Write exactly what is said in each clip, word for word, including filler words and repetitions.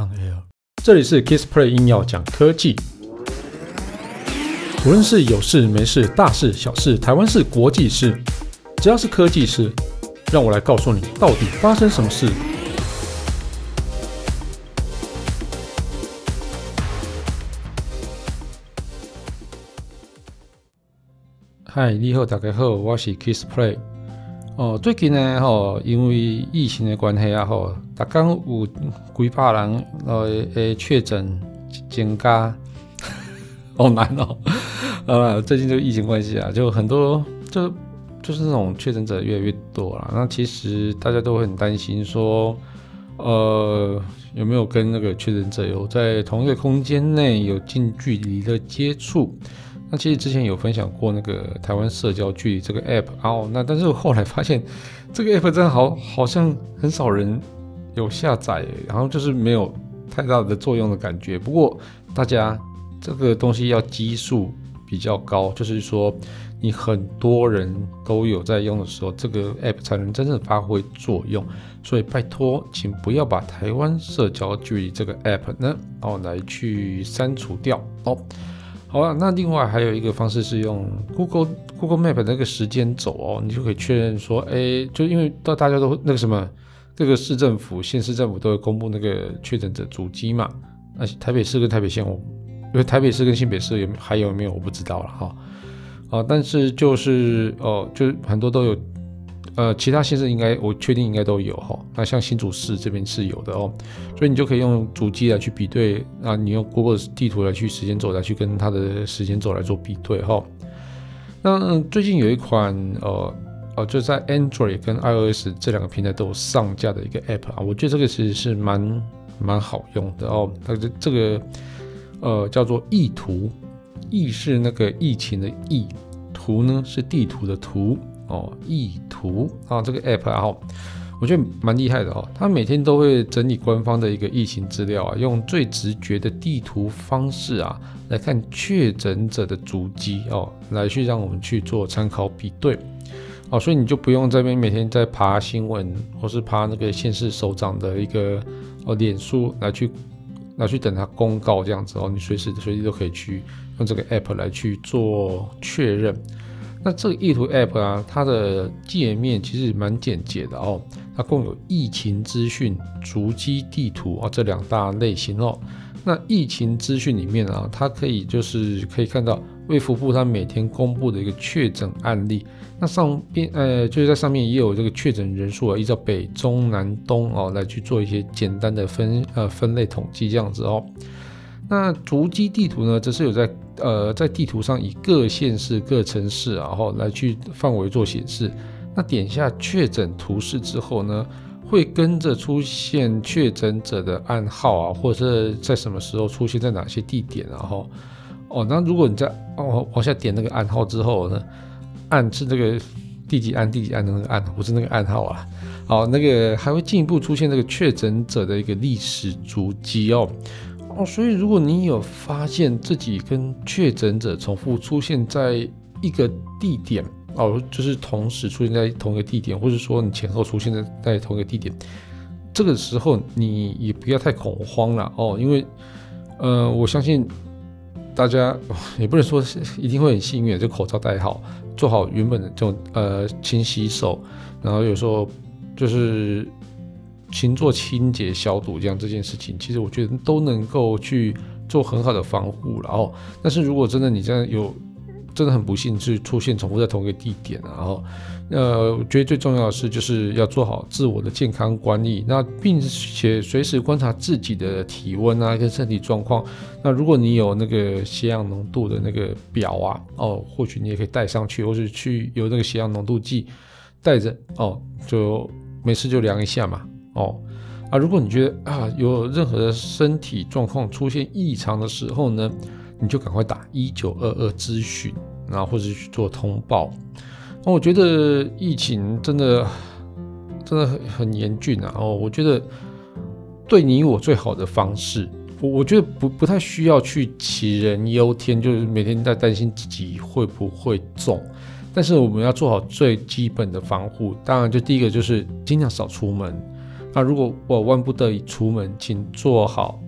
On Air， 这里是 Kisplay 硬要讲科技，无论是有事没事、大事小事、台湾事、国际事，只要是科技事，让我来告诉你到底发生什么事。嗨，你好，大家好，我是 Kisplay。哦，最近呢，吼，因为疫情的关系啊，吼，大家有几百人呃诶确诊增加，好难哦。呃，最近这个疫情关系啊，就很多就就是那种确诊者越来越多啦。那其实大家都会很担心说，呃，有没有跟那个确诊者有在同一个空间内有近距离的接触？那其实之前有分享过那个台湾社交距离这个 app 哦，那但是我后来发现这个 app 真的好好像很少人有下载，然后就是没有太大的作用的感觉。不过大家这个东西要基数比较高，就是说你很多人都有在用的时候，这个 app 才能真正发挥作用。所以拜托，请不要把台湾社交距离这个 app 呢哦来去删除掉哦。好了，那另外还有一个方式是用 Google Google Map 的那个时间轴哦，你就可以确认说，哎，就因为到大家都那个什么，各个市政府、县市政府都会公布那个确诊者足迹嘛。那台北市跟台北县，我因为台北市跟新北市有还有没有我不知道了哈。啊，但是就是哦、呃，就是很多都有，呃，其他县市应该我确定应该都有哈、哦。那像新竹市这边是有的哦，所以你就可以用足迹来去比对啊，你用 Google 地图来去时间轴来去跟它的时间轴来做比对哈、哦。那、嗯、最近有一款呃呃，就在 Android 跟 iOS 这两个平台都有上架的一个 App 啊，我觉得这个其实是蛮蛮好用的哦。它这这个呃叫做疫图，疫是那个疫情的疫，图呢是地图的图。哦，疫图啊，这个 app 啊，我觉得蛮厉害的哦。它每天都会整理官方的一个疫情资料啊，用最直觉的地图方式啊，来看确诊者的足迹哦，来去让我们去做参考比对。哦，所以你就不用这边每天在爬新闻，或是爬那个县市首长的一个哦脸书来去来去等它公告这样子哦，你随时随地都可以去用这个 app 来去做确认。那这个疫图 App 啊，它的界面其实蛮简洁的哦。它共有疫情资讯、足迹地图哦这两大类型哦。那疫情资讯里面啊，它可以就是可以看到卫福部它每天公布的一个确诊案例。那上边呃就是在上面也有这个确诊人数啊，依照北中南东哦来去做一些简单的分呃分类统计这样子哦。那足迹地图呢，则是有在呃在地图上以各县市、各城市啊，吼来去范围做显示。那点下确诊图示之后呢，会跟着出现确诊者的暗号啊，或者是在什么时候出现在哪些地点啊，吼哦。那如果你在哦往下点那个暗号之后呢，暗是这个第几暗、第几暗的那个暗，不是那个暗号啊。好，那个还会进一步出现这个确诊者的一个历史足迹哦。哦，所以如果你有发现自己跟确诊者重复出现在一个地点哦，就是同时出现在同一个地点，或者说你前后出现在同一个地点，这个时候你也不要太恐慌了哦，因为呃，我相信大家也不能说一定会很幸运，就口罩戴好，做好原本的这种呃勤洗手，然后有时候就是。勤做清洁消毒，这样这件事情，其实我觉得都能够去做很好的防护了哦。但是如果真的你这样有，真的很不幸是出现重复在同一个地点、啊，然后，呃，我觉得最重要的是就是要做好自我的健康管理，那并且随时观察自己的体温啊跟身体状况。那如果你有那个血氧浓度的那个表啊，哦，或许你也可以带上去，或是去有那个血氧浓度计带着哦，就没事就量一下嘛。哦啊，如果你觉得啊有任何的身体状况出现异常的时候呢，你就赶快打一九二二咨询，然后或者去做通报。那、哦、我觉得疫情真的真的很严峻啊！哦，我觉得对你我最好的方式，我我觉得不不太需要去杞人忧天，就是每天在担心自己会不会中。但是我们要做好最基本的防护，当然就第一个就是尽量少出门。那如果我万不得已出门，请做好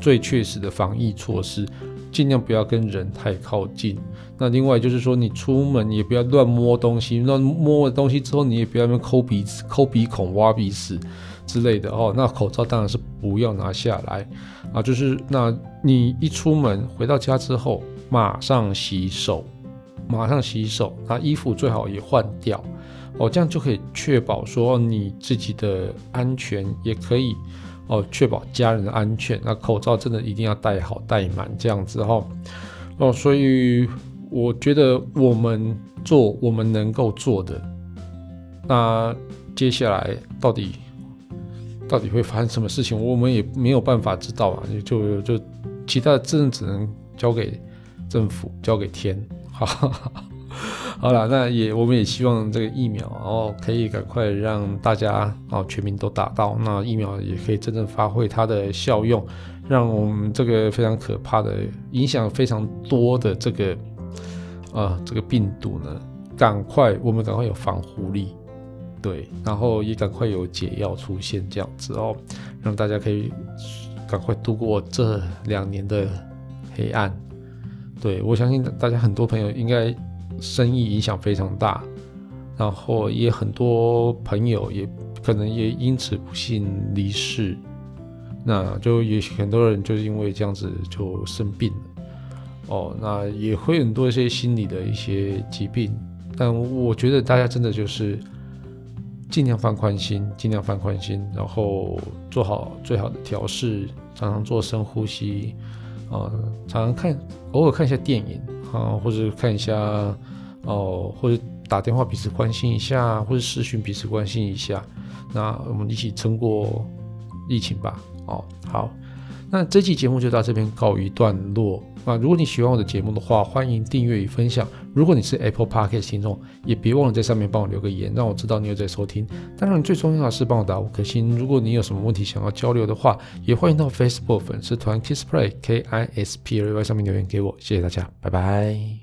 最确实的防疫措施，尽量不要跟人太靠近。那另外就是说，你出门也不要乱摸东西，乱摸东西之后你也不要在那边抠鼻子、抠鼻孔、挖鼻屎之类的哦。那口罩当然是不要拿下来啊，就是那你一出门回到家之后，马上洗手，马上洗手，那衣服最好也换掉哦，这样就可以确保说你自己的安全，也可以哦确保家人的安全。那口罩真的一定要戴好戴满这样子哦哦，所以。我觉得我们做我们能够做的，那接下来到底到底会发生什么事情，我们也没有办法知道嘛，就就其他的真的只能交给政府，交给天。好，好了，那也我们也希望这个疫苗哦可以赶快让大家哦全民都打到，那疫苗也可以真正发挥它的效用，让我们这个非常可怕的影响非常多的这个。啊、呃，这个病毒呢，赶快我们赶快有防护力，对，然后也赶快有解药出现这样子哦，让大家可以赶快度过这两年的黑暗。对，我相信大家很多朋友应该生意影响非常大，然后也很多朋友也可能也因此不幸离世，那就也许很多人就是因为这样子就生病了。哦，那也会很多一些心理的一些疾病，但我觉得大家真的就是尽量放宽心，尽量放宽心，然后做好最好的调试，常常做深呼吸，啊、呃，常常看，偶尔看一下电影啊，或者看一下哦、呃，或者打电话彼此关心一下，或者视讯彼此关心一下，那我们一起撑过疫情吧。哦，好。那这期节目就到这边告一段落。那如果你喜欢我的节目的话，欢迎订阅与分享。如果你是 Apple Podcast 听众，也别忘了在上面帮我留个言，让我知道你有在收听。当然最重要的是帮我打五颗星。如果你有什么问题想要交流的话，也欢迎到 Facebook 粉丝团 Kisplay K I S P L Y 上面留言给我。谢谢大家，拜拜。